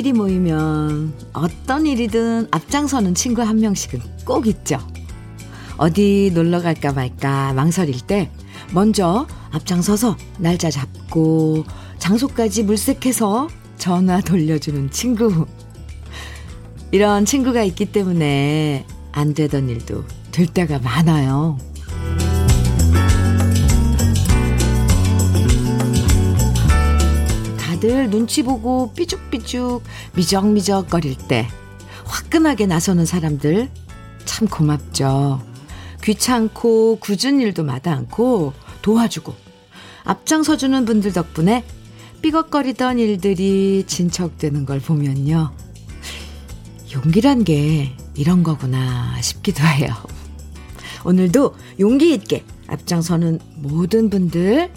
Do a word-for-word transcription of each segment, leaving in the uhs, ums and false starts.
가족끼리 모이면 어떤 일이든 앞장서는 친구 한 명씩은 꼭 있죠. 어디 놀러 갈까 말까 망설일 때 먼저 앞장서서 날짜 잡고 장소까지 물색해서 전화 돌려주는 친구. 이런 친구가 있기 때문에 안 되던 일도 될 때가 많아요. 다들 눈치 보고 삐죽삐죽 미적미적 거릴 때 화끈하게 나서는 사람들 참 고맙죠. 귀찮고 굳은 일도 마다 않고 도와주고 앞장서주는 분들 덕분에 삐걱거리던 일들이 진척되는 걸 보면요, 용기란 게 이런 거구나 싶기도 해요. 오늘도 용기 있게 앞장서는 모든 분들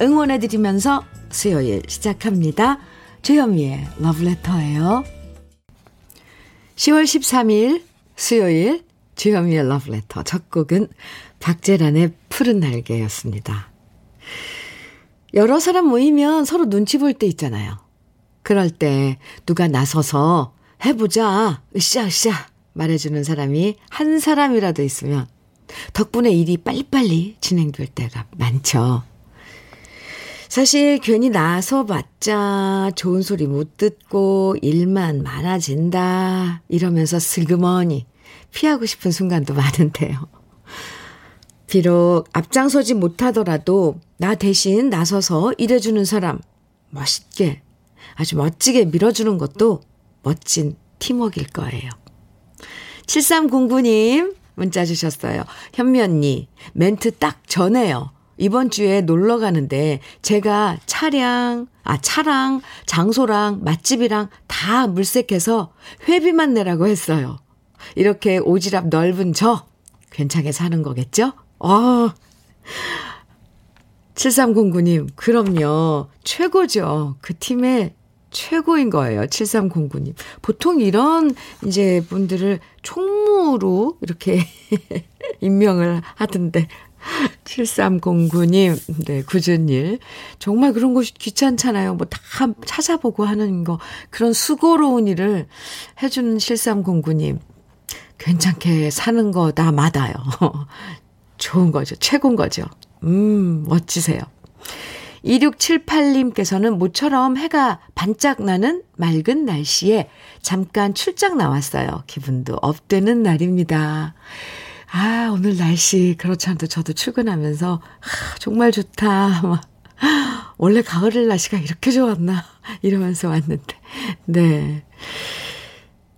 응원해드리면서 수요일 시작합니다. 주현미의 러브레터예요. 시월 십삼일 수요일 주현미의 러브레터 첫 곡은 박재란의 푸른 날개였습니다. 여러 사람 모이면 서로 눈치 볼 때 있잖아요. 그럴 때 누가 나서서 해보자, 으쌰 으쌰 말해주는 사람이 한 사람이라도 있으면 덕분에 일이 빨리빨리 진행될 때가 많죠. 사실 괜히 나서봤자 좋은 소리 못 듣고 일만 많아진다 이러면서 슬그머니 피하고 싶은 순간도 많은데요. 비록 앞장서지 못하더라도 나 대신 나서서 일해주는 사람 멋있게, 아주 멋지게 밀어주는 것도 멋진 팀워크일 거예요. 칠삼공구 님 문자 주셨어요. 현미 언니 멘트 딱 전해요. 이번 주에 놀러 가는데 제가 차량, 아, 차랑 장소랑 맛집이랑 다 물색해서 회비만 내라고 했어요. 이렇게 오지랖 넓은 저 괜찮게 사는 거겠죠? 어. 칠삼공구 님, 그럼요. 최고죠. 그 팀의 최고인 거예요. 칠삼공구 님. 보통 이런 이제 분들을 총무로 이렇게 임명을 하던데. 칠삼공구 님, 네, 굳은 일. 정말 그런 것이 귀찮잖아요. 뭐 다 찾아보고 하는 거. 그런 수고로운 일을 해주는 칠삼공구 님. 괜찮게 사는 거다 마다요. 좋은 거죠. 최고인 거죠. 음, 멋지세요. 이육칠팔 님께서는 모처럼 해가 반짝 나는 맑은 날씨에 잠깐 출장 나왔어요. 기분도 업되는 날입니다. 아, 오늘 날씨 그렇지 않아도 저도 출근하면서 아, 정말 좋다. 막, 원래 가을 날씨가 이렇게 좋았나 이러면서 왔는데. 네.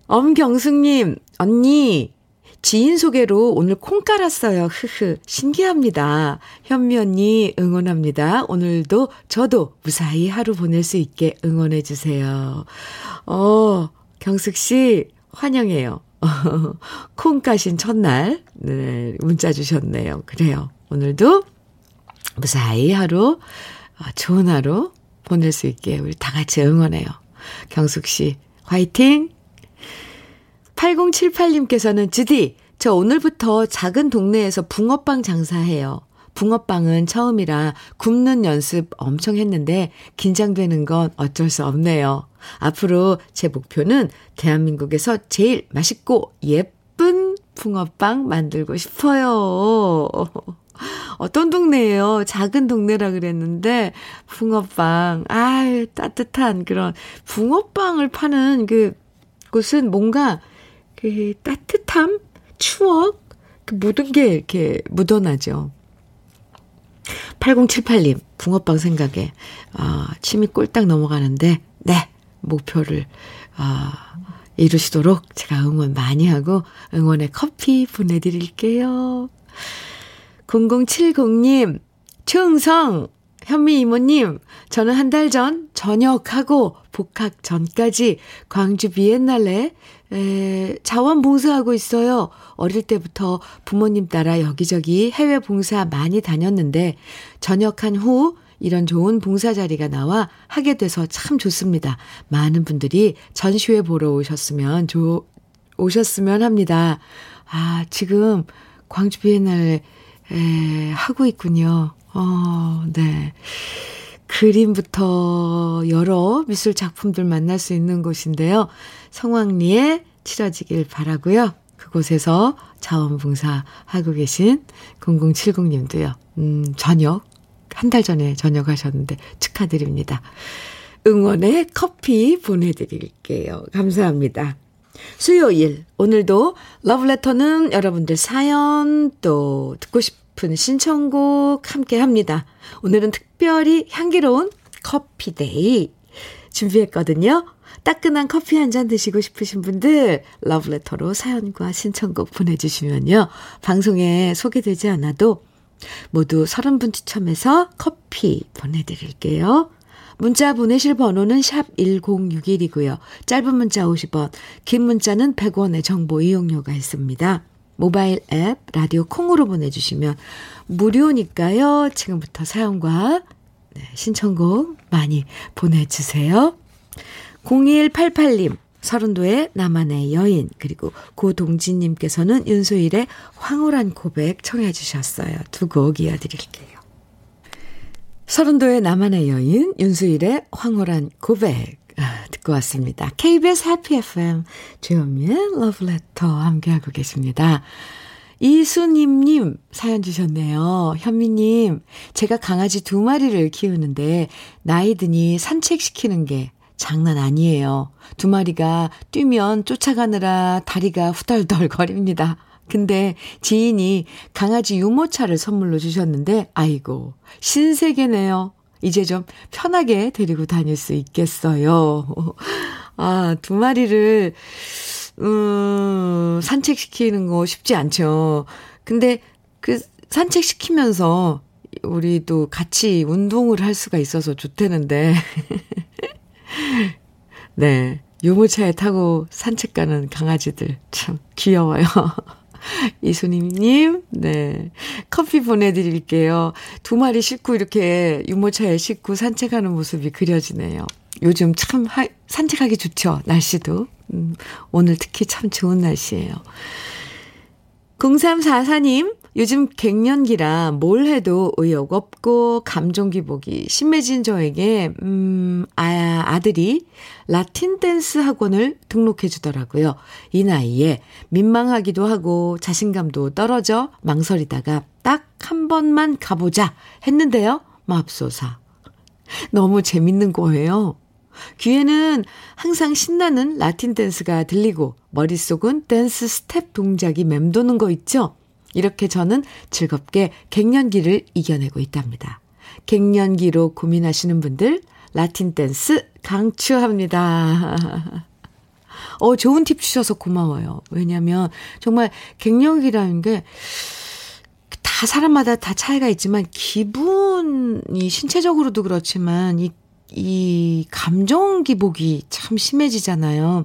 엄경숙님, 언니 지인 소개로 오늘 콩 깔았어요. 흐흐. 신기합니다. 현미 언니 응원합니다. 오늘도 저도 무사히 하루 보낼 수 있게 응원해 주세요. 어, 경숙 씨 환영해요. 콩 까신 첫날 네, 문자 주셨네요. 그래요. 오늘도 무사히 하루 좋은 하루 보낼 수 있게 우리 다 같이 응원해요. 경숙 씨 화이팅. 팔공칠팔 님께서는 주디, 저 오늘부터 작은 동네에서 붕어빵 장사해요. 붕어빵은 처음이라 굽는 연습 엄청 했는데 긴장되는 건 어쩔 수 없네요. 앞으로 제 목표는 대한민국에서 제일 맛있고 예쁜 붕어빵 만들고 싶어요. 어떤 동네예요? 작은 동네라 그랬는데 붕어빵, 아유 따뜻한 그런 붕어빵을 파는 그 곳은 뭔가 그 따뜻함, 추억, 그 모든 게 이렇게 묻어나죠. 팔공칠팔 님, 붕어빵 생각에 어, 침이 꼴딱 넘어가는데 네, 목표를 어, 이루시도록 제가 응원 많이 하고 응원에 커피 보내드릴게요. 공공칠공 님, 충성! 현미 이모님, 저는 한 달 전 전역하고 복학 전까지 광주 비엔날레 에, 자원봉사하고 있어요. 어릴 때부터 부모님 따라 여기저기 해외 봉사 많이 다녔는데 전역한 후 이런 좋은 봉사 자리가 나와 하게 돼서 참 좋습니다. 많은 분들이 전시회 보러 오셨으면 조, 오셨으면 합니다. 아, 지금 광주 비엔날레 에, 하고 있군요. 어, 네. 그림부터 여러 미술 작품들 만날 수 있는 곳인데요. 성황리에 치러지길 바라고요. 그곳에서 자원봉사하고 계신 공공칠공님도요. 음, 저녁, 한 달 전에 저녁하셨는데 축하드립니다. 응원의 커피 보내드릴게요. 감사합니다. 수요일, 오늘도 러브레터는 여러분들 사연 또 듣고 싶은 신청곡 함께합니다. 오늘은 특별히 향기로운 커피데이 준비했거든요. 따끈한 커피 한 잔 드시고 싶으신 분들 러브레터로 사연과 신청곡 보내주시면요. 방송에 소개되지 않아도 모두 삼십 분 추첨해서 커피 보내드릴게요. 문자 보내실 번호는 샵 일공육일이고요. 짧은 문자 오십 원, 긴 문자는 백 원의 정보 이용료가 있습니다. 모바일 앱 라디오 콩으로 보내주시면 무료니까요. 지금부터 사연과 신청곡 많이 보내주세요. 공일팔팔님, 서른도의 나만의 여인, 그리고 고동진님께서는 윤소일의 황홀한 고백 청해 주셨어요. 두 곡 이어드릴게요. 서른도의 나만의 여인, 윤소일의 황홀한 고백 아, 듣고 왔습니다. 케이비에스 해피 에프엠 주현미의 러브레터 함께하고 계십니다. 이수님님 사연 주셨네요. 현미님, 제가 강아지 두 마리를 키우는데 나이 드니 산책시키는 게 장난 아니에요. 두 마리가 뛰면 쫓아가느라 다리가 후덜덜거립니다. 근데 지인이 강아지 유모차를 선물로 주셨는데 아이고 신세계네요. 이제 좀 편하게 데리고 다닐 수 있겠어요. 아, 두 마리를 음, 산책시키는 거 쉽지 않죠. 근데 그 산책시키면서 우리도 같이 운동을 할 수가 있어서 좋다는데 네, 유모차에 타고 산책 가는 강아지들 참 귀여워요. 이수님님, 네, 커피 보내드릴게요. 두 마리 싣고 이렇게 유모차에 싣고 산책하는 모습이 그려지네요. 요즘 참 하, 산책하기 좋죠. 날씨도 음, 오늘 특히 참 좋은 날씨예요. 공삼사사님, 요즘 갱년기라 뭘 해도 의욕 없고 감정 기복이 심해진 저에게 음, 아, 아들이 라틴 댄스 학원을 등록해 주더라고요. 이 나이에 민망하기도 하고 자신감도 떨어져 망설이다가 딱 한 번만 가보자 했는데요. 맙소사. 너무 재밌는 거예요. 귀에는 항상 신나는 라틴 댄스가 들리고 머릿속은 댄스 스텝 동작이 맴도는 거 있죠? 이렇게 저는 즐겁게 갱년기를 이겨내고 있답니다. 갱년기로 고민하시는 분들 라틴 댄스 강추합니다. 어, 좋은 팁 주셔서 고마워요. 왜냐하면 정말 갱년기라는 게 다 사람마다 다 차이가 있지만 기분이 신체적으로도 그렇지만 이 이 감정 기복이 참 심해지잖아요.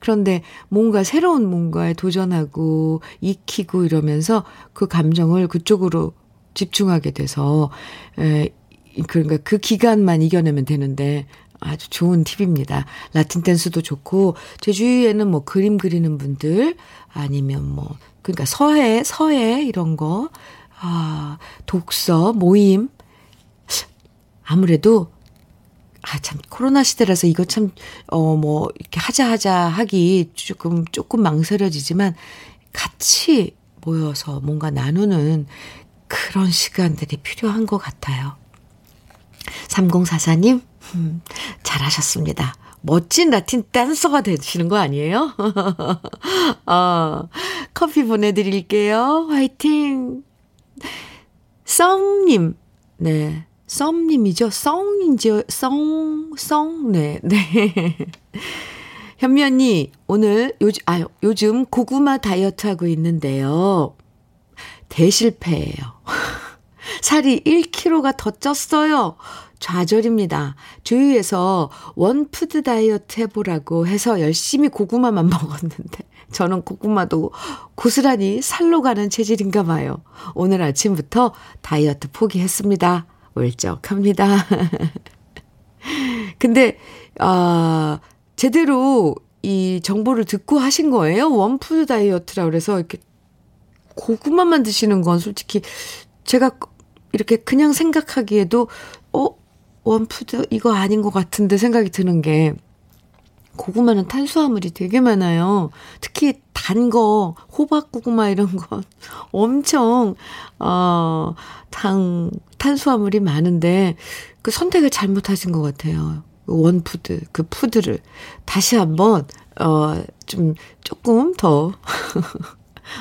그런데 뭔가 새로운 뭔가에 도전하고 익히고 이러면서 그 감정을 그쪽으로 집중하게 돼서 에, 그러니까 그 기간만 이겨내면 되는데 아주 좋은 팁입니다. 라틴 댄스도 좋고 제 주위에는 뭐 그림 그리는 분들 아니면 뭐 그러니까 서예, 서예 이런 거 아, 독서, 모임 아무래도 아, 참, 코로나 시대라서 이거 참, 어, 뭐, 이렇게 하자 하자 하기 조금, 조금 망설여지지만 같이 모여서 뭔가 나누는 그런 시간들이 필요한 것 같아요. 삼공사사님, 음, 잘하셨습니다. 멋진 라틴 댄서가 되시는 거 아니에요? 어, 커피 보내드릴게요. 화이팅! 썸님, 네. 썸님이죠. 썸인지요. 썸, 썸, 네, 네. 현미 언니, 오늘 요즘, 아, 요즘 고구마 다이어트 하고 있는데요. 대실패예요. 살이 일 킬로그램가 더 쪘어요. 좌절입니다. 주위에서 원푸드 다이어트 해보라고 해서 열심히 고구마만 먹었는데 저는 고구마도 고스란히 살로 가는 체질인가 봐요. 오늘 아침부터 다이어트 포기했습니다. 울적합니다. 근데 아, 제대로 이 정보를 듣고 하신 거예요? 원푸드 다이어트라 그래서 이렇게 고구마만 드시는 건 솔직히 제가 이렇게 그냥 생각하기에도 어 원푸드 이거 아닌 것 같은데 생각이 드는 게 고구마는 탄수화물이 되게 많아요. 특히 단 거, 호박 고구마 이런 건 엄청 어, 당, 탄수화물이 많은데 그 선택을 잘못하신 것 같아요. 원푸드, 그 푸드를 다시 한번 어, 좀 조금 더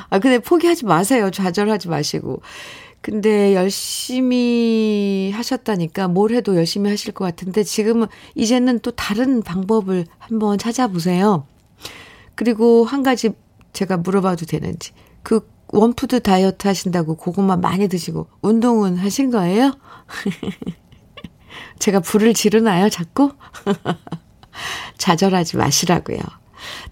아, 근데 포기하지 마세요. 좌절하지 마시고. 근데 열심히 하셨다니까 뭘 해도 열심히 하실 것 같은데 지금은 이제는 또 다른 방법을 한번 찾아보세요. 그리고 한 가지 제가 물어봐도 되는지 그 원푸드 다이어트 하신다고 고구마 많이 드시고 운동은 하신 거예요? 제가 불을 지르나요 자꾸? 좌절하지 마시라고요.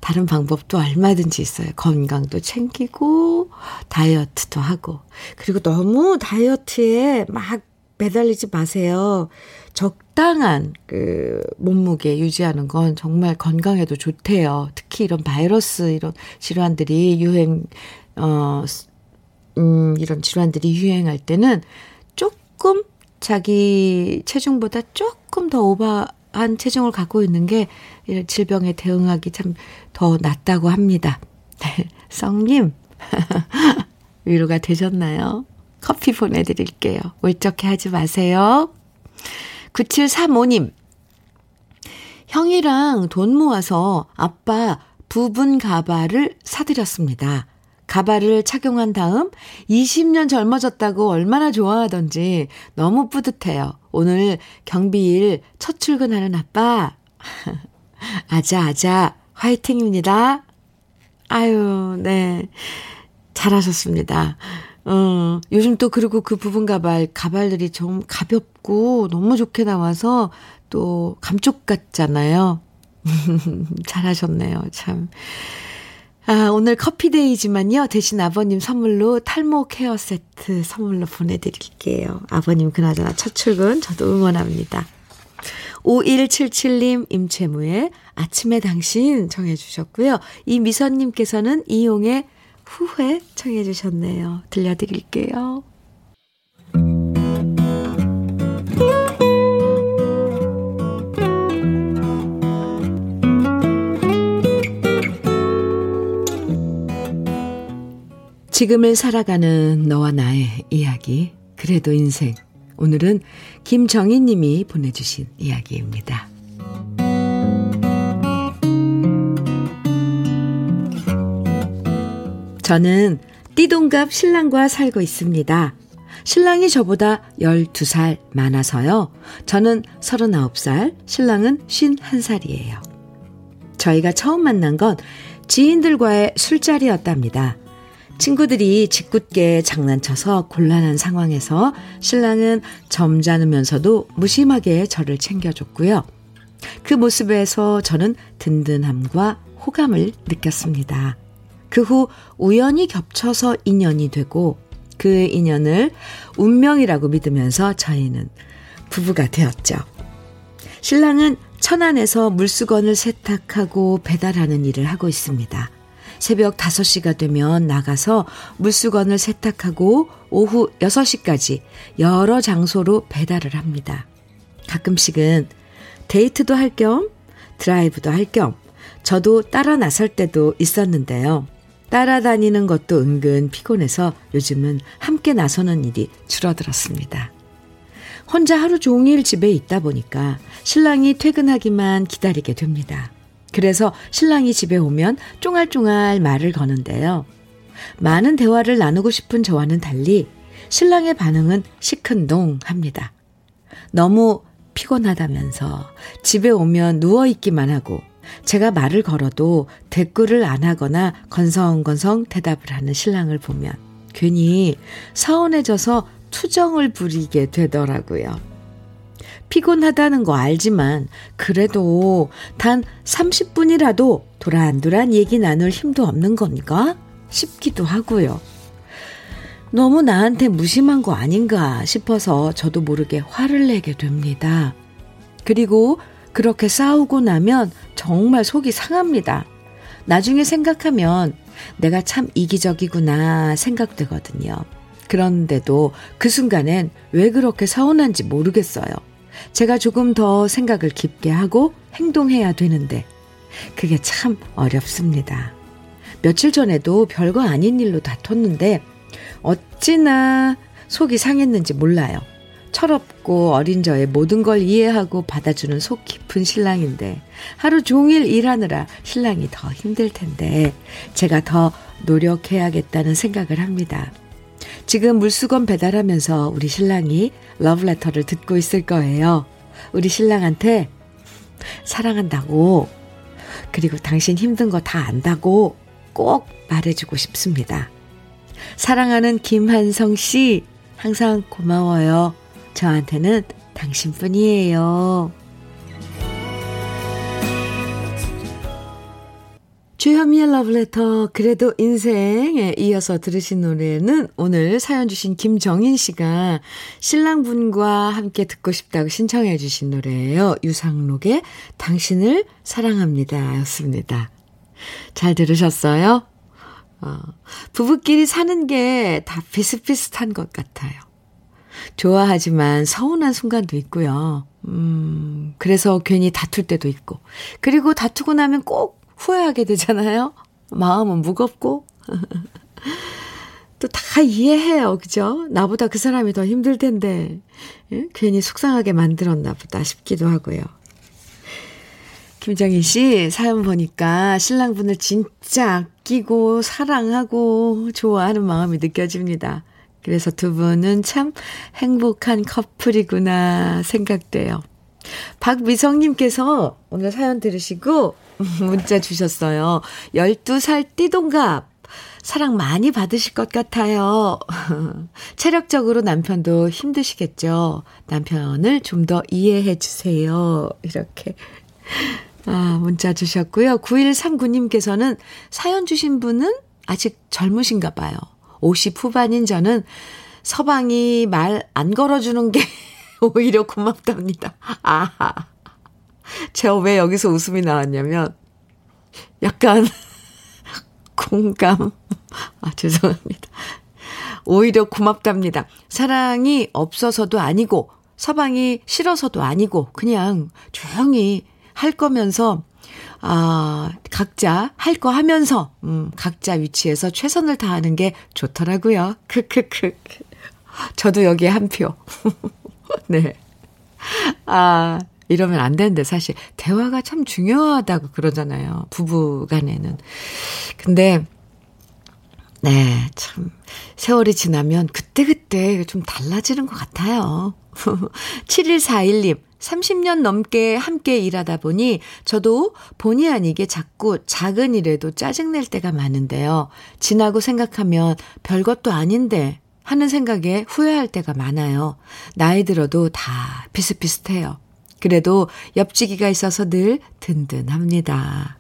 다른 방법도 얼마든지 있어요. 건강도 챙기고 다이어트도 하고. 그리고 너무 다이어트에 막 매달리지 마세요. 적당한 그 몸무게 유지하는 건 정말 건강에도 좋대요. 특히 이런 바이러스 이런 질환들이 유행 어 음, 이런 질환들이 유행할 때는 조금 자기 체중보다 조금 더 오버 한 체중을 갖고 있는 게 질병에 대응하기 참 더 낫다고 합니다. 성님 위로가 되셨나요? 커피 보내드릴게요. 울적해 하지 마세요. 구칠삼오 님 형이랑 돈 모아서 아빠 부분 가발을 사드렸습니다. 가발을 착용한 다음 이십 년 젊어졌다고 얼마나 좋아하던지 너무 뿌듯해요. 오늘 경비일 첫 출근하는 아빠. 아자 아자 화이팅입니다. 아유 네 잘하셨습니다. 어, 요즘 또 그리고 그 부분 가발 가발들이 좀 가볍고 너무 좋게 나와서 또 감쪽 같잖아요. 잘하셨네요 참. 아, 오늘 커피데이지만요. 대신 아버님 선물로 탈모 케어 세트 선물로 보내드릴게요. 아버님 그나저나 첫 출근 저도 응원합니다. 오일칠칠 님 임채무의 아침에 당신 청해 주셨고요. 이미선님께서는 이용의 후회 청해 주셨네요. 들려드릴게요. 지금을 살아가는 너와 나의 이야기, 그래도 인생. 오늘은 김정희 님이 보내주신 이야기입니다. 저는 띠동갑 신랑과 살고 있습니다. 신랑이 저보다 열두 살 많아서요. 저는 서른아홉 살, 신랑은 쉰한 살이에요. 저희가 처음 만난 건 지인들과의 술자리였답니다. 친구들이 짓궂게 장난쳐서 곤란한 상황에서 신랑은 점잖으면서도 무심하게 저를 챙겨줬고요. 그 모습에서 저는 든든함과 호감을 느꼈습니다. 그 후 우연히 겹쳐서 인연이 되고 그 인연을 운명이라고 믿으면서 저희는 부부가 되었죠. 신랑은 천안에서 물수건을 세탁하고 배달하는 일을 하고 있습니다. 새벽 다섯 시가 되면 나가서 물수건을 세탁하고 오후 여섯 시까지 여러 장소로 배달을 합니다. 가끔씩은 데이트도 할 겸 드라이브도 할 겸 저도 따라 나설 때도 있었는데요. 따라다니는 것도 은근 피곤해서 요즘은 함께 나서는 일이 줄어들었습니다. 혼자 하루 종일 집에 있다 보니까 신랑이 퇴근하기만 기다리게 됩니다. 그래서 신랑이 집에 오면 쫑알쫑알 말을 거는데요. 많은 대화를 나누고 싶은 저와는 달리 신랑의 반응은 시큰둥합니다. 너무 피곤하다면서 집에 오면 누워있기만 하고 제가 말을 걸어도 대꾸를 안 하거나 건성건성 대답을 하는 신랑을 보면 괜히 서운해져서 투정을 부리게 되더라고요. 피곤하다는 거 알지만 그래도 단 삼십 분이라도 도란도란 얘기 나눌 힘도 없는 건가 싶기도 하고요. 너무 나한테 무심한 거 아닌가 싶어서 저도 모르게 화를 내게 됩니다. 그리고 그렇게 싸우고 나면 정말 속이 상합니다. 나중에 생각하면 내가 참 이기적이구나 생각되거든요. 그런데도 그 순간엔 왜 그렇게 서운한지 모르겠어요. 제가 조금 더 생각을 깊게 하고 행동해야 되는데 그게 참 어렵습니다. 며칠 전에도 별거 아닌 일로 다퉜는데 어찌나 속이 상했는지 몰라요. 철없고 어린 저의 모든 걸 이해하고 받아주는 속 깊은 신랑인데 하루 종일 일하느라 신랑이 더 힘들 텐데 제가 더 노력해야겠다는 생각을 합니다. 지금 물수건 배달하면서 우리 신랑이 러브레터를 듣고 있을 거예요. 우리 신랑한테 사랑한다고, 그리고 당신 힘든 거 다 안다고 꼭 말해주고 싶습니다. 사랑하는 김한성 씨, 항상 고마워요. 저한테는 당신뿐이에요. 주현미의 러브레터, 그래도 인생에 이어서 들으신 노래는 오늘 사연 주신 김정인 씨가 신랑분과 함께 듣고 싶다고 신청해 주신 노래예요. 유상록의 당신을 사랑합니다 였습니다. 잘 들으셨어요? 어, 부부끼리 사는 게 다 비슷비슷한 것 같아요. 좋아하지만 서운한 순간도 있고요. 음, 그래서 괜히 다툴 때도 있고. 그리고 다투고 나면 꼭 후회하게 되잖아요. 마음은 무겁고. 또 다 이해해요. 그죠? 나보다 그 사람이 더 힘들 텐데. 응? 괜히 속상하게 만들었나 보다 싶기도 하고요. 김정인 씨 사연 보니까 신랑분을 진짜 아끼고 사랑하고 좋아하는 마음이 느껴집니다. 그래서 두 분은 참 행복한 커플이구나 생각돼요. 박미성님께서 오늘 사연 들으시고 문자 주셨어요. 열두 살 띠동갑, 사랑 많이 받으실 것 같아요. 체력적으로 남편도 힘드시겠죠. 남편을 좀 더 이해해 주세요. 이렇게 아, 문자 주셨고요. 구일삼구 님께서는 사연 주신 분은 아직 젊으신가 봐요. 오십 후반인 저는 서방이 말 안 걸어주는 게 오히려 고맙답니다. 아하. 제가 왜 여기서 웃음이 나왔냐면 약간 공감. 아, 죄송합니다. 오히려 고맙답니다. 사랑이 없어서도 아니고 서방이 싫어서도 아니고 그냥 조용히 할 거면서 아, 각자 할 거 하면서 음, 각자 위치에서 최선을 다하는 게 좋더라고요. 크크크. 저도 여기에 한 표. 네. 아, 이러면 안 되는데 사실 대화가 참 중요하다고 그러잖아요. 부부 간에는. 근데 네, 참 세월이 지나면 그때그때 좀 달라지는 것 같아요. 칠일사일 님. 삼십 년 넘게 함께 일하다 보니 저도 본의 아니게 자꾸 작은 일에도 짜증낼 때가 많은데요. 지나고 생각하면 별것도 아닌데 하는 생각에 후회할 때가 많아요. 나이 들어도 다 비슷비슷해요. 그래도 옆지기가 있어서 늘 든든합니다.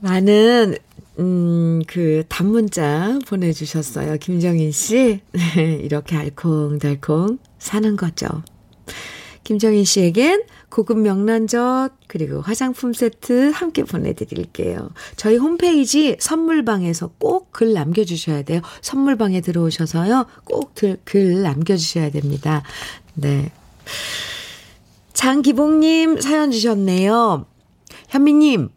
많은 음, 그 단문자 보내주셨어요. 김정인 씨. 이렇게 알콩달콩 사는 거죠. 김정인 씨에겐 고급 명란젓 그리고 화장품 세트 함께 보내드릴게요. 저희 홈페이지 선물방에서 꼭 글 남겨주셔야 돼요. 선물방에 들어오셔서요. 꼭 글 남겨주셔야 됩니다. 네, 장기봉님 사연 주셨네요. 현미님,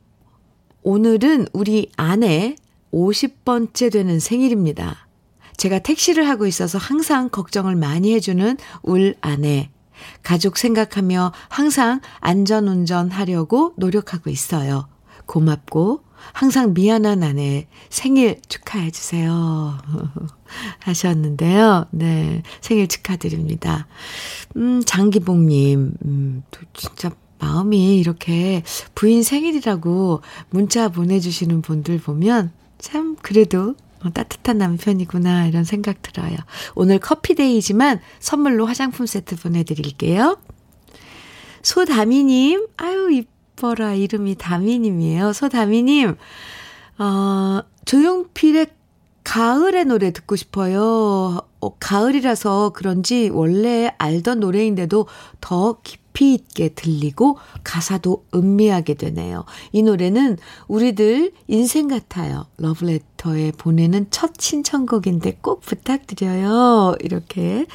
오늘은 우리 아내 오십 번째 되는 생일입니다. 제가 택시를 하고 있어서 항상 걱정을 많이 해주는 울 아내. 가족 생각하며 항상 안전운전하려고 노력하고 있어요. 고맙고 항상 미안한 아내 생일 축하해 주세요. 하셨는데요. 네, 생일 축하드립니다. 음, 장기봉님, 음, 또 진짜 마음이 이렇게 부인 생일이라고 문자 보내주시는 분들 보면 참 그래도 따뜻한 남편이구나 이런 생각 들어요. 오늘 커피데이지만 선물로 화장품 세트 보내드릴게요. 소다미님, 아유 이뻐라. 이름이 다미님이에요. 소다미님, 어, 조용필의 가을의 노래 듣고 싶어요. 어, 가을이라서 그런지 원래 알던 노래인데도 더 깊이 있게 들리고 가사도 음미하게 되네요. 이 노래는 우리들 인생 같아요. 러브레터에 보내는 첫 신청곡인데 꼭 부탁드려요. 이렇게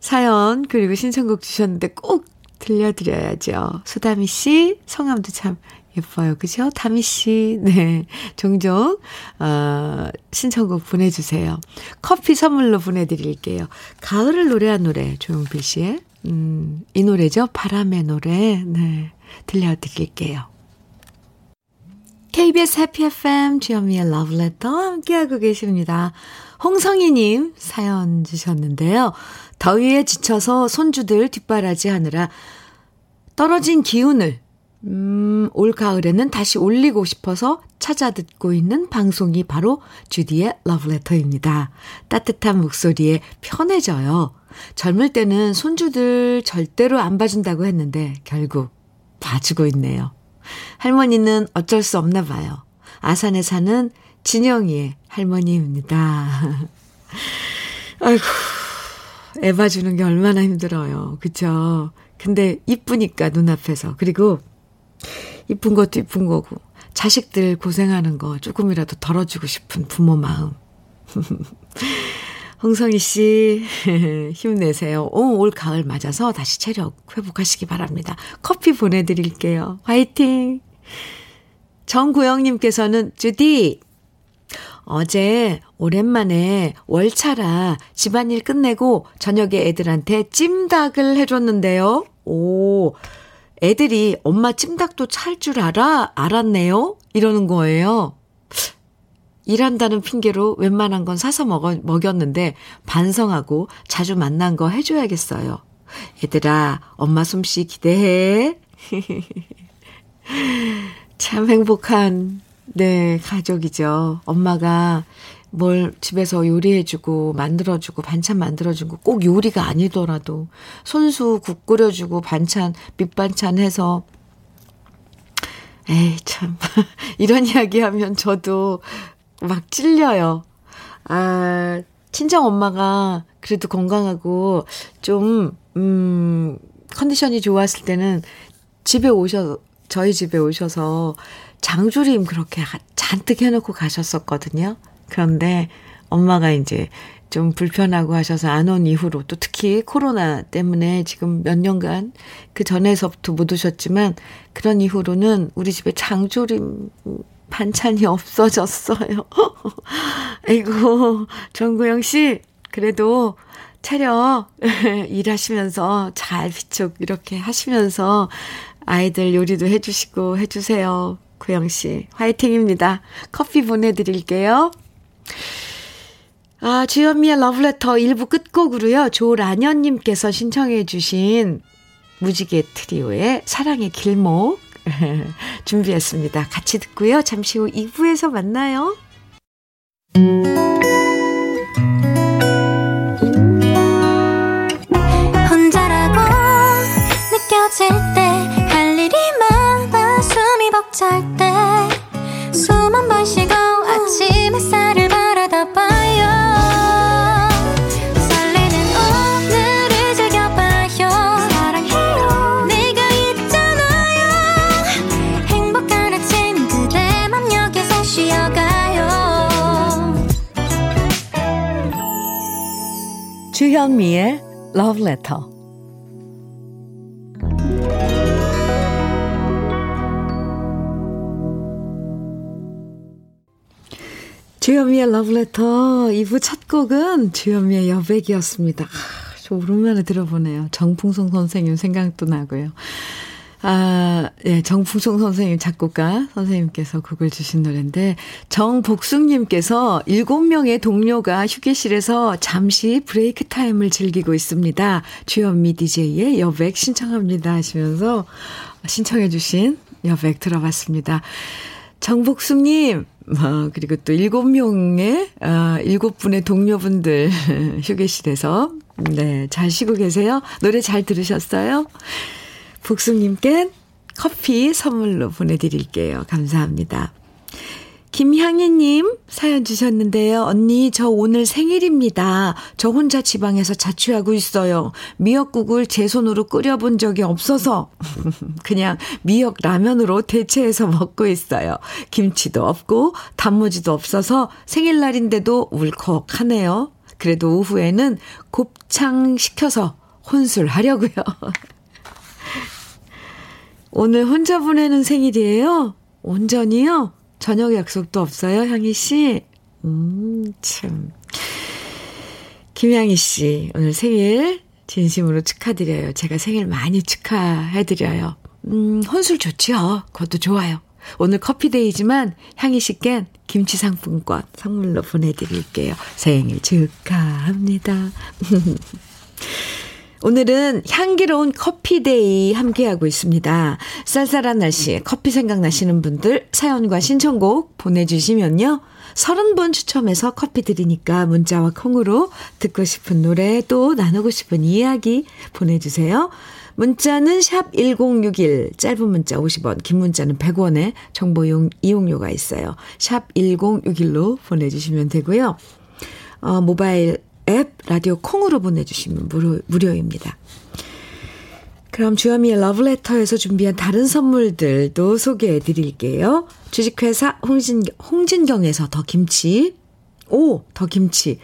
사연 그리고 신청곡 주셨는데 꼭 들려드려야죠. 소다미 씨 성함도 참 예뻐요. 그죠? 다미 씨. 네. 종종 어, 신청곡 보내주세요. 커피 선물로 보내드릴게요. 가을을 노래한 노래 조용필 씨의 음, 이 노래죠. 바람의 노래. 네. 들려드릴게요. 케이비에스 해피 에프엠 주현미의 러브레터 함께하고 계십니다. 홍성희님 사연 주셨는데요. 더위에 지쳐서 손주들 뒷바라지하느라 떨어진 기운을 음, 올 가을에는 다시 올리고 싶어서 찾아 듣고 있는 방송이 바로 주디의 러브레터입니다. 따뜻한 목소리에 편해져요. 젊을 때는 손주들 절대로 안 봐준다고 했는데 결국 봐주고 있네요. 할머니는 어쩔 수 없나 봐요. 아산에 사는 진영이의 할머니입니다. 아이고, 애 봐주는 게 얼마나 힘들어요. 그쵸? 근데 이쁘니까 눈앞에서. 그리고 이쁜 것도 이쁜 거고 자식들 고생하는 거 조금이라도 덜어주고 싶은 부모 마음. 홍성희 씨 힘내세요. 오, 올 가을 맞아서 다시 체력 회복하시기 바랍니다. 커피 보내드릴게요. 화이팅. 정구영님께서는 주디 어제 오랜만에 월차라 집안일 끝내고 저녁에 애들한테 찜닭을 해줬는데요. 오, 애들이 엄마 찜닭도 찰 줄 알아? 알았네요? 이러는 거예요. 일한다는 핑계로 웬만한 건 사서 먹어, 먹였는데 반성하고 자주 만난 거 해줘야겠어요. 얘들아, 엄마 솜씨 기대해. 참 행복한 네 가족이죠. 엄마가 뭘 집에서 요리해주고 만들어주고 반찬 만들어주고 꼭 요리가 아니더라도 손수 국 끓여주고 반찬 밑반찬 해서 에이 참 이런 이야기하면 저도 막 찔려요. 아, 친정 엄마가 그래도 건강하고 좀 음, 컨디션이 좋았을 때는 집에 오셔 저희 집에 오셔서 장조림 그렇게 잔뜩 해놓고 가셨었거든요. 그런데 엄마가 이제 좀 불편하고 하셔서 안 온 이후로 또 특히 코로나 때문에 지금 몇 년간 그 전에서부터 못 오셨지만 그런 이후로는 우리 집에 장조림 반찬이 없어졌어요. 아이고 정구영 씨 그래도 체력 일하시면서 잘 비축 이렇게 하시면서 아이들 요리도 해주시고 해주세요. 구영 씨 화이팅입니다. 커피 보내드릴게요. 아, 주현미의 러브레터 일 부 끝곡으로요. 조란현님께서 신청해 주신 무지개 트리오의 사랑의 길목 준비했습니다. 같이 듣고요. 잠시 후 이 부에서 만나요. 혼자라고 느껴질 때 할 일이 많아 숨이 벅찰 때 숨 한 번 쉬고 아침 햇살을 바라다 봐요. 주현미의 러브레터. 주현미의 러브레터 이 부 첫 곡은 주현미의 여백이었습니다. 아, 저 오랜만에 들어보네요. 정풍송 선생님 생각도 나고요. 아, 예, 정풍송 선생님 작곡가 선생님께서 곡을 주신 노래인데 정복숙님께서 일곱 명의 동료가 휴게실에서 잠시 브레이크 타임을 즐기고 있습니다. 주현미 디제이의 여백 신청합니다 하시면서 신청해 주신 여백 들어봤습니다. 정복숙님 어, 그리고 또 일곱 명의 어, 일곱 분의 동료분들 휴게실에서 네, 잘 쉬고 계세요. 노래 잘 들으셨어요? 복숙님께 커피 선물로 보내드릴게요. 감사합니다. 김향희님 사연 주셨는데요. 언니 저 오늘 생일입니다. 저 혼자 지방에서 자취하고 있어요. 미역국을 제 손으로 끓여본 적이 없어서 그냥 미역 라면으로 대체해서 먹고 있어요. 김치도 없고 단무지도 없어서 생일날인데도 울컥하네요. 그래도 오후에는 곱창 시켜서 혼술하려고요. 오늘 혼자 보내는 생일이에요? 온전히요? 저녁 약속도 없어요, 향희 씨? 음, 참. 김향희 씨, 오늘 생일 진심으로 축하드려요. 제가 생일 많이 축하해드려요. 음, 혼술 좋지요? 그것도 좋아요. 오늘 커피데이지만 향희 씨께 김치 상품권 선물로 보내드릴게요. 생일 축하합니다. 오늘은 향기로운 커피데이 함께하고 있습니다. 쌀쌀한 날씨에 커피 생각나시는 분들 사연과 신청곡 보내주시면요. 서른 분 추첨해서 커피 드리니까 문자와 콩으로 듣고 싶은 노래 또 나누고 싶은 이야기 보내주세요. 문자는 샵 일공육일, 짧은 문자 오십 원, 긴 문자는 백 원에 정보 이용료가 있어요. 샵 일공육일로 보내주시면 되고요. 어, 모바일 앱 라디오 콩으로 보내주시면 무료, 무료입니다. 그럼 주현미의 러브레터에서 준비한 다른 선물들도 소개해드릴게요. 주식회사 홍진, 홍진경에서 더김치, 오 더김치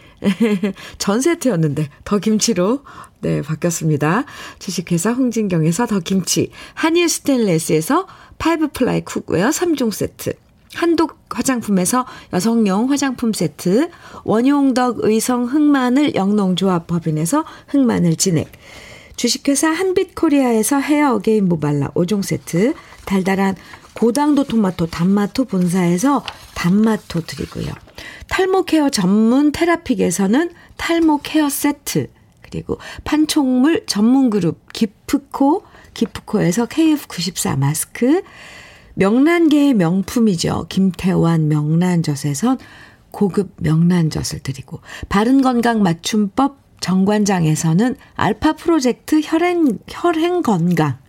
전세트였는데 더김치로 네 바뀌었습니다. 주식회사 홍진경에서 더김치, 한일 스테인레스에서 파이브플라이 쿡웨어 삼 종 세트, 한독 화장품에서 여성용 화장품 세트, 원용덕 의성 흑마늘 영농조합법인에서 흑마늘 진액, 주식회사 한빛코리아에서 헤어 어게인 모발라 오 종 세트, 달달한 고당도 토마토 단마토 본사에서 단마토 드리고요. 탈모 케어 전문 테라픽에서는 탈모 케어 세트, 그리고 판촉물 전문 그룹 기프코, 기프코에서 케이에프 구십사 마스크, 명란계의 명품이죠. 김태환 명란젓에선 고급 명란젓을 드리고, 바른건강 맞춤법 정관장에서는 알파 프로젝트 혈행, 혈행건강,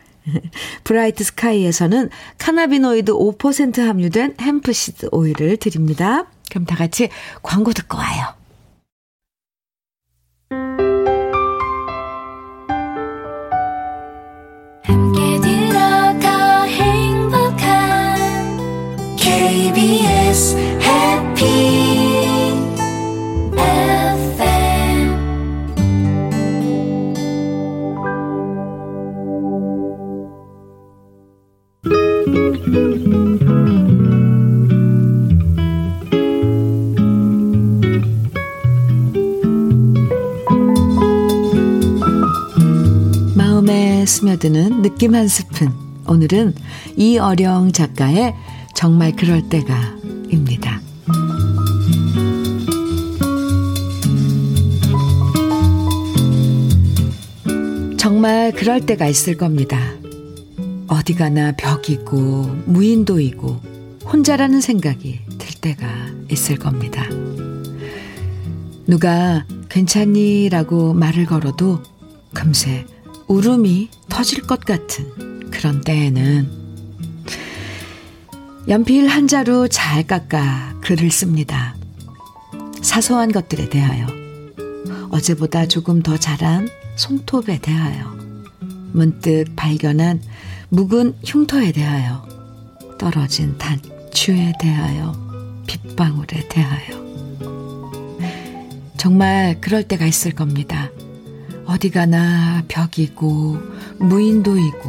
브라이트 스카이에서는 카나비노이드 오 퍼센트 함유된 햄프시드 오일을 드립니다. 그럼 다 같이 광고 듣고 와요. 함께 들어가 행복한 케이비에스 해피 스며드는 느낌 한 스푼. 오늘은 이어령 작가의 정말 그럴 때가입니다. 정말 그럴 때가 있을 겁니다. 어디 가나 벽이고 무인도이고 혼자라는 생각이 들 때가 있을 겁니다. 누가 괜찮니? 라고 말을 걸어도 금세 울음이 터질 것 같은 그런 때에는 연필 한 자루 잘 깎아 글을 씁니다. 사소한 것들에 대하여, 어제보다 조금 더 자란 손톱에 대하여, 문득 발견한 묵은 흉터에 대하여, 떨어진 단추에 대하여, 빗방울에 대하여. 정말 그럴 때가 있을 겁니다. 어디 가나 벽이고 무인도이고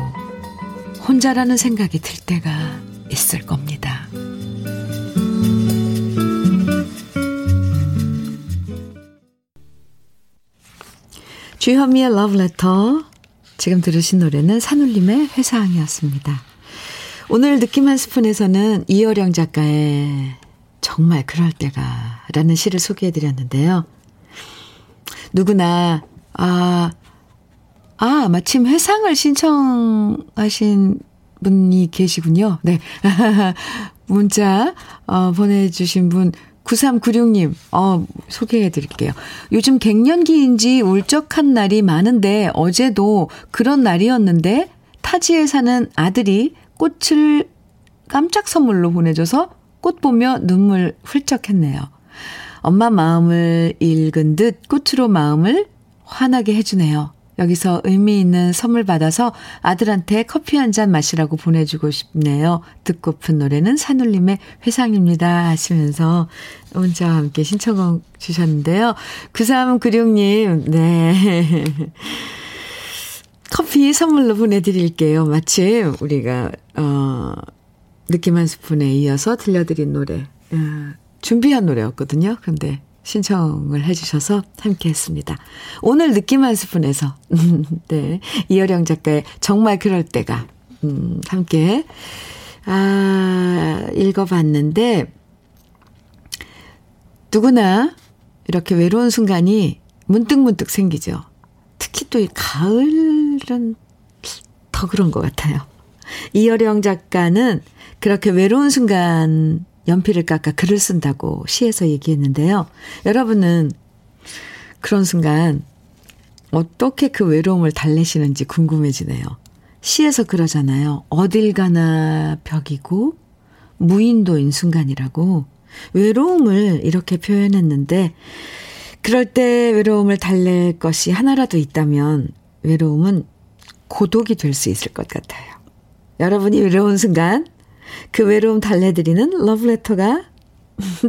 혼자라는 생각이 들 때가 있을 겁니다. 주현미의 러브레터, 지금 들으신 노래는 산울림의 회상이었습니다. 오늘 느낌 한 스푼에서는 이어령 작가의 정말 그럴 때가 라는 시를 소개해드렸는데요. 누구나 아, 아, 마침 회상을 신청하신 분이 계시군요. 네. 문자, 어, 보내주신 분, 구삼구육 님, 어, 소개해 드릴게요. 요즘 갱년기인지 울적한 날이 많은데, 어제도 그런 날이었는데, 타지에 사는 아들이 꽃을 깜짝 선물로 보내줘서 꽃 보며 눈물 훌쩍 했네요. 엄마 마음을 읽은 듯 꽃으로 마음을 환하게 해주네요. 여기서 의미 있는 선물 받아서 아들한테 커피 한잔 마시라고 보내주고 싶네요. 듣고픈 노래는 산울림의 회상입니다 하시면서 문자와 함께 신청곡 주셨는데요. 구삼구육 님, 네. 커피 선물로 보내드릴게요. 마침 우리가 어, 느낌 한 스푼에 이어서 들려드린 노래, 준비한 노래였거든요. 근데 신청을 해주셔서 함께했습니다. 오늘 느낌 한 스푼에서 네, 이어령 작가의 정말 그럴 때가 음, 함께 아, 읽어봤는데, 누구나 이렇게 외로운 순간이 문득문득 생기죠. 특히 또 이 가을은 더 그런 것 같아요. 이어령 작가는 그렇게 외로운 순간 연필을 깎아 글을 쓴다고 시에서 얘기했는데요. 여러분은 그런 순간 어떻게 그 외로움을 달래시는지 궁금해지네요. 시에서 그러잖아요. 어딜 가나 벽이고 무인도인 순간이라고. 외로움을 이렇게 표현했는데, 그럴 때 외로움을 달랠 것이 하나라도 있다면 외로움은 고독이 될 수 있을 것 같아요. 여러분이 외로운 순간 그 외로움 달래드리는 러브레터가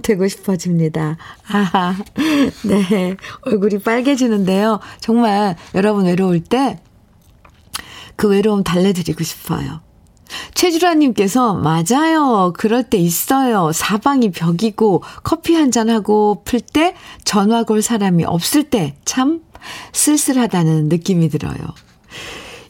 되고 싶어집니다. 아하, 네, 얼굴이 빨개지는데요. 정말 여러분 외로울 때 그 외로움 달래드리고 싶어요. 최주라님께서 맞아요. 그럴 때 있어요. 사방이 벽이고 커피 한잔하고 풀 때 전화 걸 사람이 없을 때 참 쓸쓸하다는 느낌이 들어요.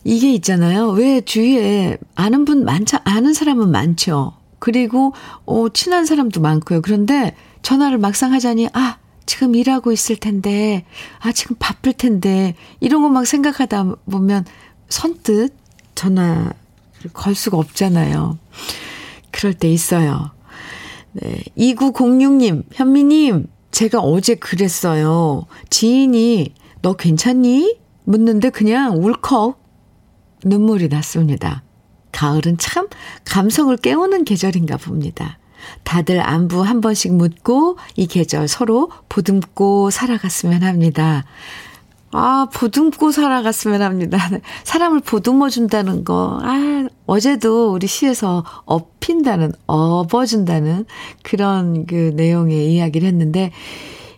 이게 있잖아요. 왜 주위에 아는 분 많죠? 아는 사람은 많죠. 그리고 오, 친한 사람도 많고요. 그런데 전화를 막상 하자니 아 지금 일하고 있을 텐데, 아 지금 바쁠 텐데, 이런 거 막 생각하다 보면 선뜻 전화 걸 수가 없잖아요. 그럴 때 있어요. 네, 이구공육 님, 현미님, 제가 어제 그랬어요. 지인이 너 괜찮니? 묻는데 그냥 울컥 눈물이 났습니다. 가을은 참 감성을 깨우는 계절인가 봅니다. 다들 안부 한 번씩 묻고 이 계절 서로 보듬고 살아갔으면 합니다. 아, 보듬고 살아갔으면 합니다. 사람을 보듬어준다는 거, 아, 어제도 우리 시에서 업힌다는, 업어준다는 그런 그 내용의 이야기를 했는데,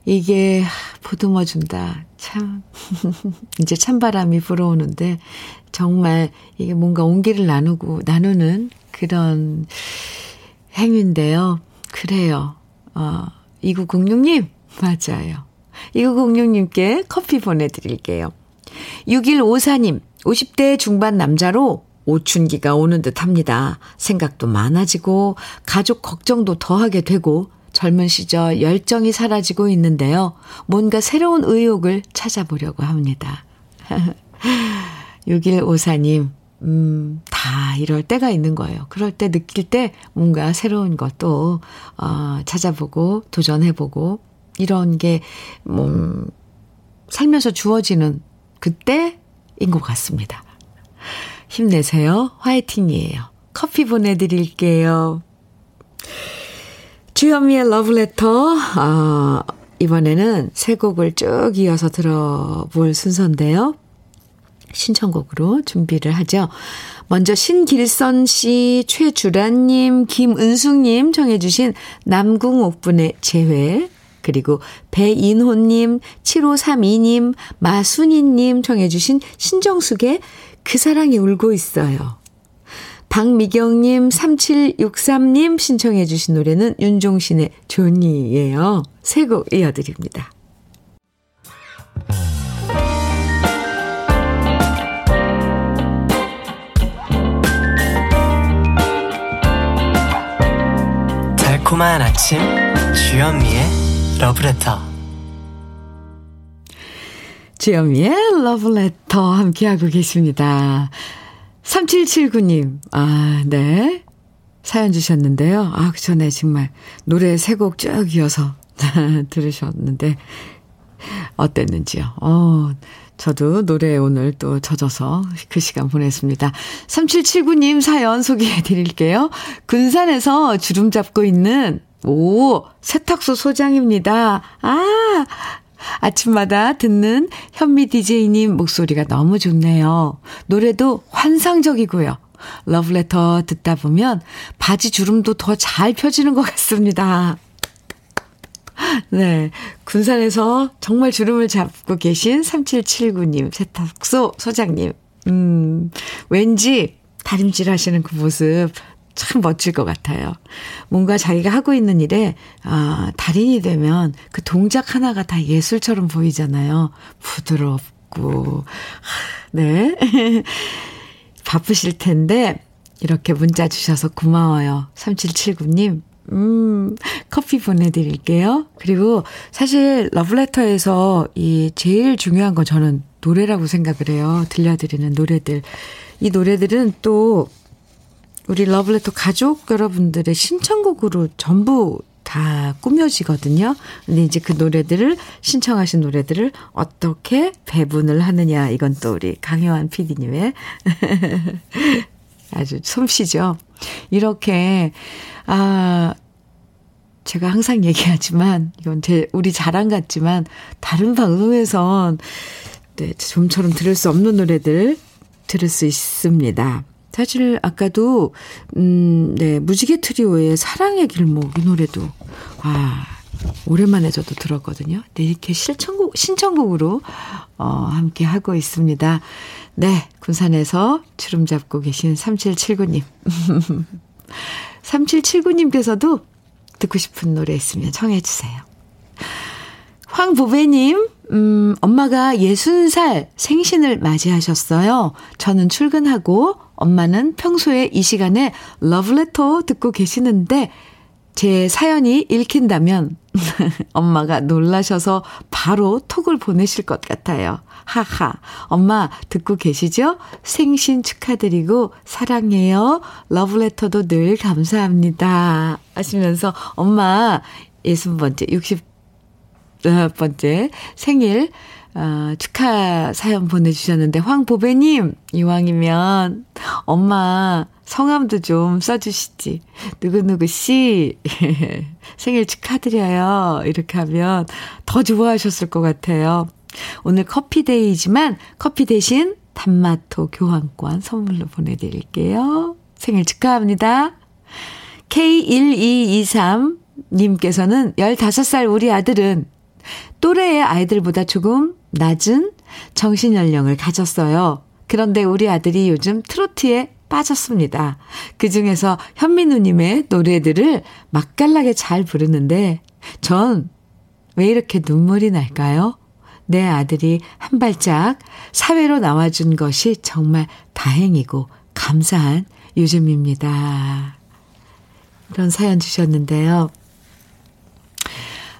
이게 보듬어준다. 참, 이제 찬바람이 불어오는데, 정말 이게 뭔가 온기를 나누고, 나누는 그런 행위인데요. 그래요. 어, 이구공육 님, 맞아요. 이구공육 님께 커피 보내드릴게요. 육일오사 님, 오십 대 중반 남자로 오춘기가 오는 듯합니다. 생각도 많아지고 가족 걱정도 더하게 되고 젊은 시절 열정이 사라지고 있는데요. 뭔가 새로운 의욕을 찾아보려고 합니다. 육일오사 님, 음, 다 이럴 때가 있는 거예요. 그럴 때 느낄 때 뭔가 새로운 것도 어, 찾아보고 도전해보고, 이런 게, 뭐, 살면서 주어지는 그때인 것 같습니다. 힘내세요. 화이팅이에요. 커피 보내드릴게요. 주현미의 러브레터. 아, 이번에는 세 곡을 쭉 이어서 들어볼 순서인데요. 신청곡으로 준비를 하죠. 먼저 신길선 씨, 최주란 님, 김은숙 님 정해 주신 남궁옥분의 재회, 그리고 배인호님, 칠오삼이 님, 마순이님 청해주신 신정숙의 그 사랑이 울고 있어요. 박미경님, 삼칠육삼 님 신청해주신 노래는 윤종신의 존이예요. 세 곡 이어드립니다. 달콤한 아침, 주현미의 러브레터. 주현미의 러브레터 함께하고 계십니다. 삼칠칠구 님, 아, 네. 사연 주셨는데요. 아, 그 전에 정말 노래 세 곡 쭉 이어서 들으셨는데, 어땠는지요? 어, 저도 노래에 오늘 또 젖어서 그 시간 보냈습니다. 삼칠칠구 님 사연 소개해 드릴게요. 군산에서 주름 잡고 있는 오, 세탁소 소장입니다. 아, 아침마다 듣는 현미 디제이님 목소리가 너무 좋네요. 노래도 환상적이고요. 러브레터 듣다 보면 바지 주름도 더 잘 펴지는 것 같습니다. 네, 군산에서 정말 주름을 잡고 계신 삼칠칠구 님, 세탁소 소장님. 음, 왠지 다림질 하시는 그 모습 참 멋질 것 같아요. 뭔가 자기가 하고 있는 일에 아, 달인이 되면 그 동작 하나가 다 예술처럼 보이잖아요. 부드럽고. 네. 바쁘실 텐데 이렇게 문자 주셔서 고마워요. 삼칠칠구 님. 음, 커피 보내드릴게요. 그리고 사실 러브레터에서 이 제일 중요한 건 저는 노래라고 생각을 해요. 들려드리는 노래들. 이 노래들은 또 우리 러브레터 가족 여러분들의 신청곡으로 전부 다 꾸며지거든요. 근데 이제 그 노래들을, 신청하신 노래들을 어떻게 배분을 하느냐. 이건 또 우리 강요한 피디님의 아주 솜씨죠. 이렇게, 아, 제가 항상 얘기하지만, 이건 제, 우리 자랑 같지만, 다른 방송에선, 네, 좀처럼 들을 수 없는 노래들 들을 수 있습니다. 사실, 아까도, 음, 네, 무지개 트리오의 사랑의 길목, 이 노래도, 아, 오랜만에 저도 들었거든요. 네, 이렇게 실천곡, 신청곡으로, 어, 함께 하고 있습니다. 네, 군산에서 주름 잡고 계신 삼칠칠구 님. 삼칠칠구 님께서도 듣고 싶은 노래 있으면 청해주세요. 황보배님, 음, 엄마가 예순 살 생신을 맞이하셨어요. 저는 출근하고 엄마는 평소에 이 시간에 러브레터 듣고 계시는데 제 사연이 읽힌다면 엄마가 놀라셔서 바로 톡을 보내실 것 같아요. 하하, 엄마 듣고 계시죠? 생신 축하드리고 사랑해요. 러브레터도 늘 감사합니다. 하시면서 엄마 예순 번째, 육십 번째 생일 어, 축하 사연 보내주셨는데 황보배님 이왕이면 엄마 성함도 좀 써주시지. 누구누구씨 생일 축하드려요. 이렇게 하면 더 좋아하셨을 것 같아요. 오늘 커피데이지만 커피 대신 단마토 교환권 선물로 보내드릴게요. 생일 축하합니다. 케이 일이이삼 님께서는 열다섯 살 우리 아들은 또래의 아이들보다 조금 낮은 정신연령을 가졌어요. 그런데 우리 아들이 요즘 트로트에 빠졌습니다. 그중에서 현민우님의 노래들을 맛깔나게 잘 부르는데 전 왜 이렇게 눈물이 날까요? 내 아들이 한 발짝 사회로 나와준 것이 정말 다행이고 감사한 요즘입니다. 이런 사연 주셨는데요.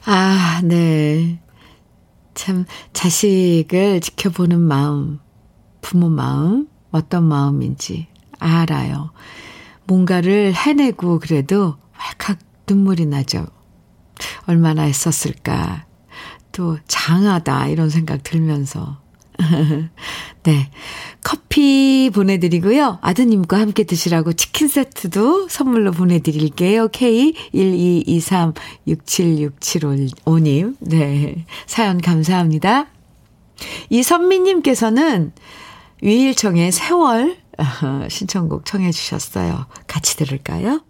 아, 네. 참 자식을 지켜보는 마음, 부모 마음, 어떤 마음인지 알아요. 뭔가를 해내고 그래도 왈칵 눈물이 나죠. 얼마나 애썼을까. 또 장하다 이런 생각 들면서. 네, 커피 보내드리고요. 아드님과 함께 드시라고 치킨 세트도 선물로 보내드릴게요. 케이 일이이삼 육칠육칠오 님. 네, 사연 감사합니다. 이선미님께서는 위일청의 세월 신청곡 청해 주셨어요. 같이 들을까요?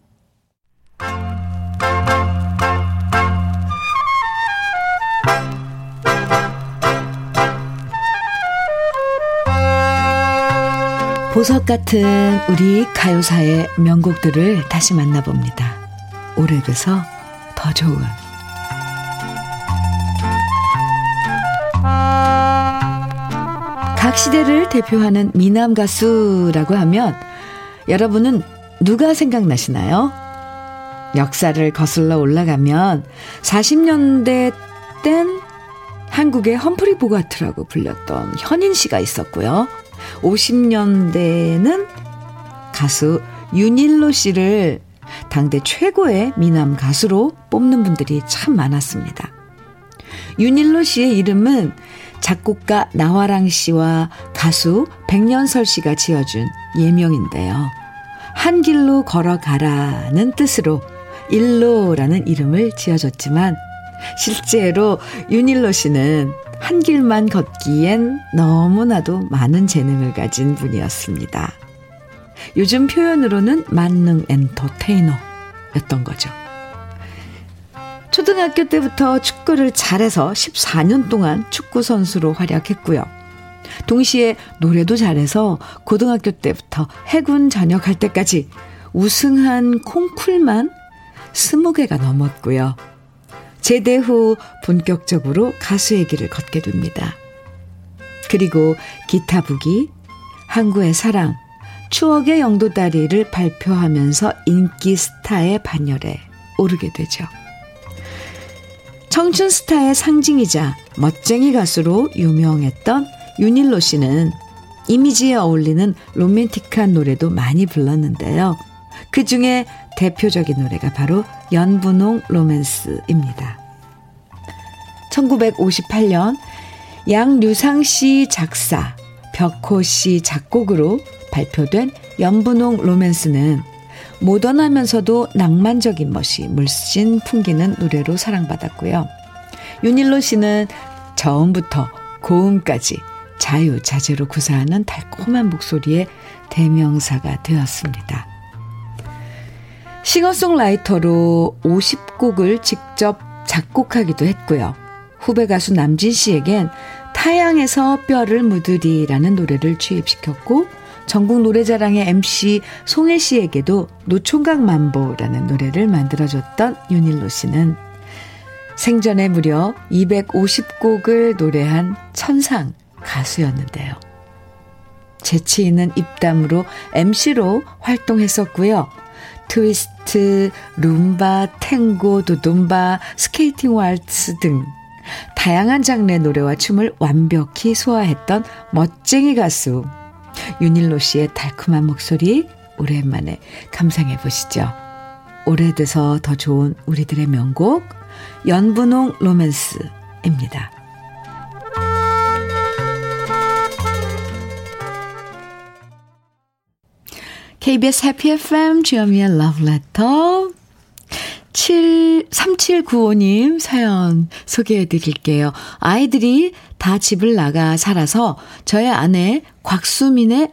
보석 같은 우리 가요사의 명곡들을 다시 만나봅니다. 오래돼서 더 좋은. 각 시대를 대표하는 미남 가수라고 하면 여러분은 누가 생각나시나요? 역사를 거슬러 올라가면 사십 년대 땐 한국의 험프리 보가트라고 불렸던 현인 씨가 있었고요. 오십 년대에는 가수 윤일로 씨를 당대 최고의 미남 가수로 뽑는 분들이 참 많았습니다. 윤일로 씨의 이름은 작곡가 나화랑 씨와 가수 백년설 씨가 지어준 예명인데요. 한 길로 걸어가라는 뜻으로 일로라는 이름을 지어줬지만 실제로 윤일로 씨는 한 길만 걷기엔 너무나도 많은 재능을 가진 분이었습니다. 요즘 표현으로는 만능 엔터테이너였던 거죠. 초등학교 때부터 축구를 잘해서 십사 년 동안 축구 선수로 활약했고요. 동시에 노래도 잘해서 고등학교 때부터 해군 전역할 때까지 우승한 콩쿨만 스무 개가 넘었고요. 제대 후 본격적으로 가수의 길을 걷게 됩니다. 그리고 기타 부기, 항구의 사랑, 추억의 영도다리를 발표하면서 인기 스타의 반열에 오르게 되죠. 청춘 스타의 상징이자 멋쟁이 가수로 유명했던 윤일로 씨는 이미지에 어울리는 로맨틱한 노래도 많이 불렀는데요. 그 중에 대표적인 노래가 바로 연분홍 로맨스입니다. 천구백오십팔 년 양류상 씨 작사, 벽호 씨 작곡으로 발표된 연분홍 로맨스는 모던하면서도 낭만적인 멋이 물씬 풍기는 노래로 사랑받았고요. 윤일로 씨는 저음부터 고음까지 자유자재로 구사하는 달콤한 목소리의 대명사가 되었습니다. 싱어송라이터로 오십 곡을 직접 작곡하기도 했고요. 후배 가수 남진 씨에겐 타양에서 뼈를 묻으리라는 노래를 취입시켰고 전국 노래자랑의 엠씨 송혜 씨에게도 노총각 만보라는 노래를 만들어줬던 윤일로 씨는 생전에 무려 이백오십 곡을 노래한 천상 가수였는데요. 재치 있는 입담으로 엠씨로 활동했었고요. 트위스트, 룸바, 탱고, 두둠바, 스케이팅 왈츠 등 다양한 장르의 노래와 춤을 완벽히 소화했던 멋쟁이 가수 윤일로 씨의 달콤한 목소리 오랜만에 감상해 보시죠. 오래돼서 더 좋은 우리들의 명곡 연분홍 로맨스입니다. 케이비에스 해피 에프엠 주현미의 러브레터 삼칠구오 님 사연 소개해드릴게요. 아이들이 다 집을 나가 살아서 저의 아내 곽수민의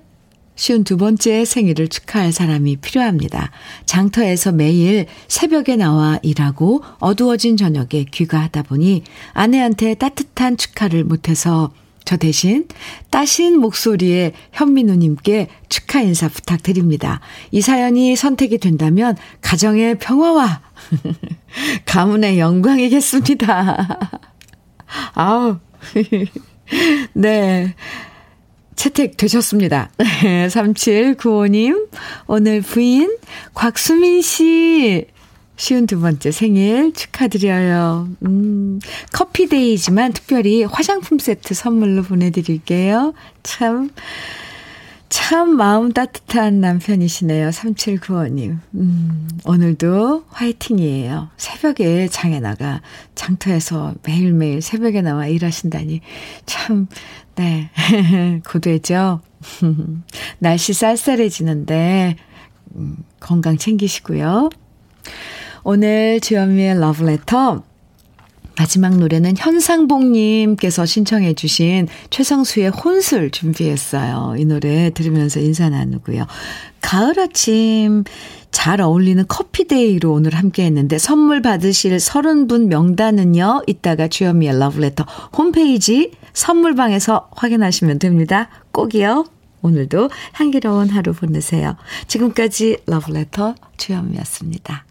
쉰두 번째 생일을 축하할 사람이 필요합니다. 장터에서 매일 새벽에 나와 일하고 어두워진 저녁에 귀가하다 보니 아내한테 따뜻한 축하를 못해서 저 대신 따신 목소리에 현민우님께 축하 인사 부탁드립니다. 이 사연이 선택이 된다면 가정의 평화와 가문의 영광이겠습니다. 아우, 네. 채택되셨습니다. 삼칠구오 님, 오늘 부인 곽수민 씨. 쉬운 두 번째 생일 축하드려요. 음, 커피데이지만 특별히 화장품 세트 선물로 보내드릴게요. 참, 참 마음 따뜻한 남편이시네요. 삼칠구오 님. 음, 오늘도 화이팅이에요. 새벽에 장에 나가 장터에서 매일매일 새벽에 나와 일하신다니 참, 네, 고되죠. 날씨 쌀쌀해지는데 음, 건강 챙기시고요. 오늘 주현미의 러브레터 마지막 노래는 현상봉님께서 신청해 주신 최성수의 혼술 준비했어요. 이 노래 들으면서 인사 나누고요. 가을 아침 잘 어울리는 커피데이로 오늘 함께했는데 선물 받으실 서른 분 명단은요. 이따가 주현미의 러브레터 홈페이지 선물방에서 확인하시면 됩니다. 꼭이요. 오늘도 향기로운 하루 보내세요. 지금까지 러브레터 주현미였습니다.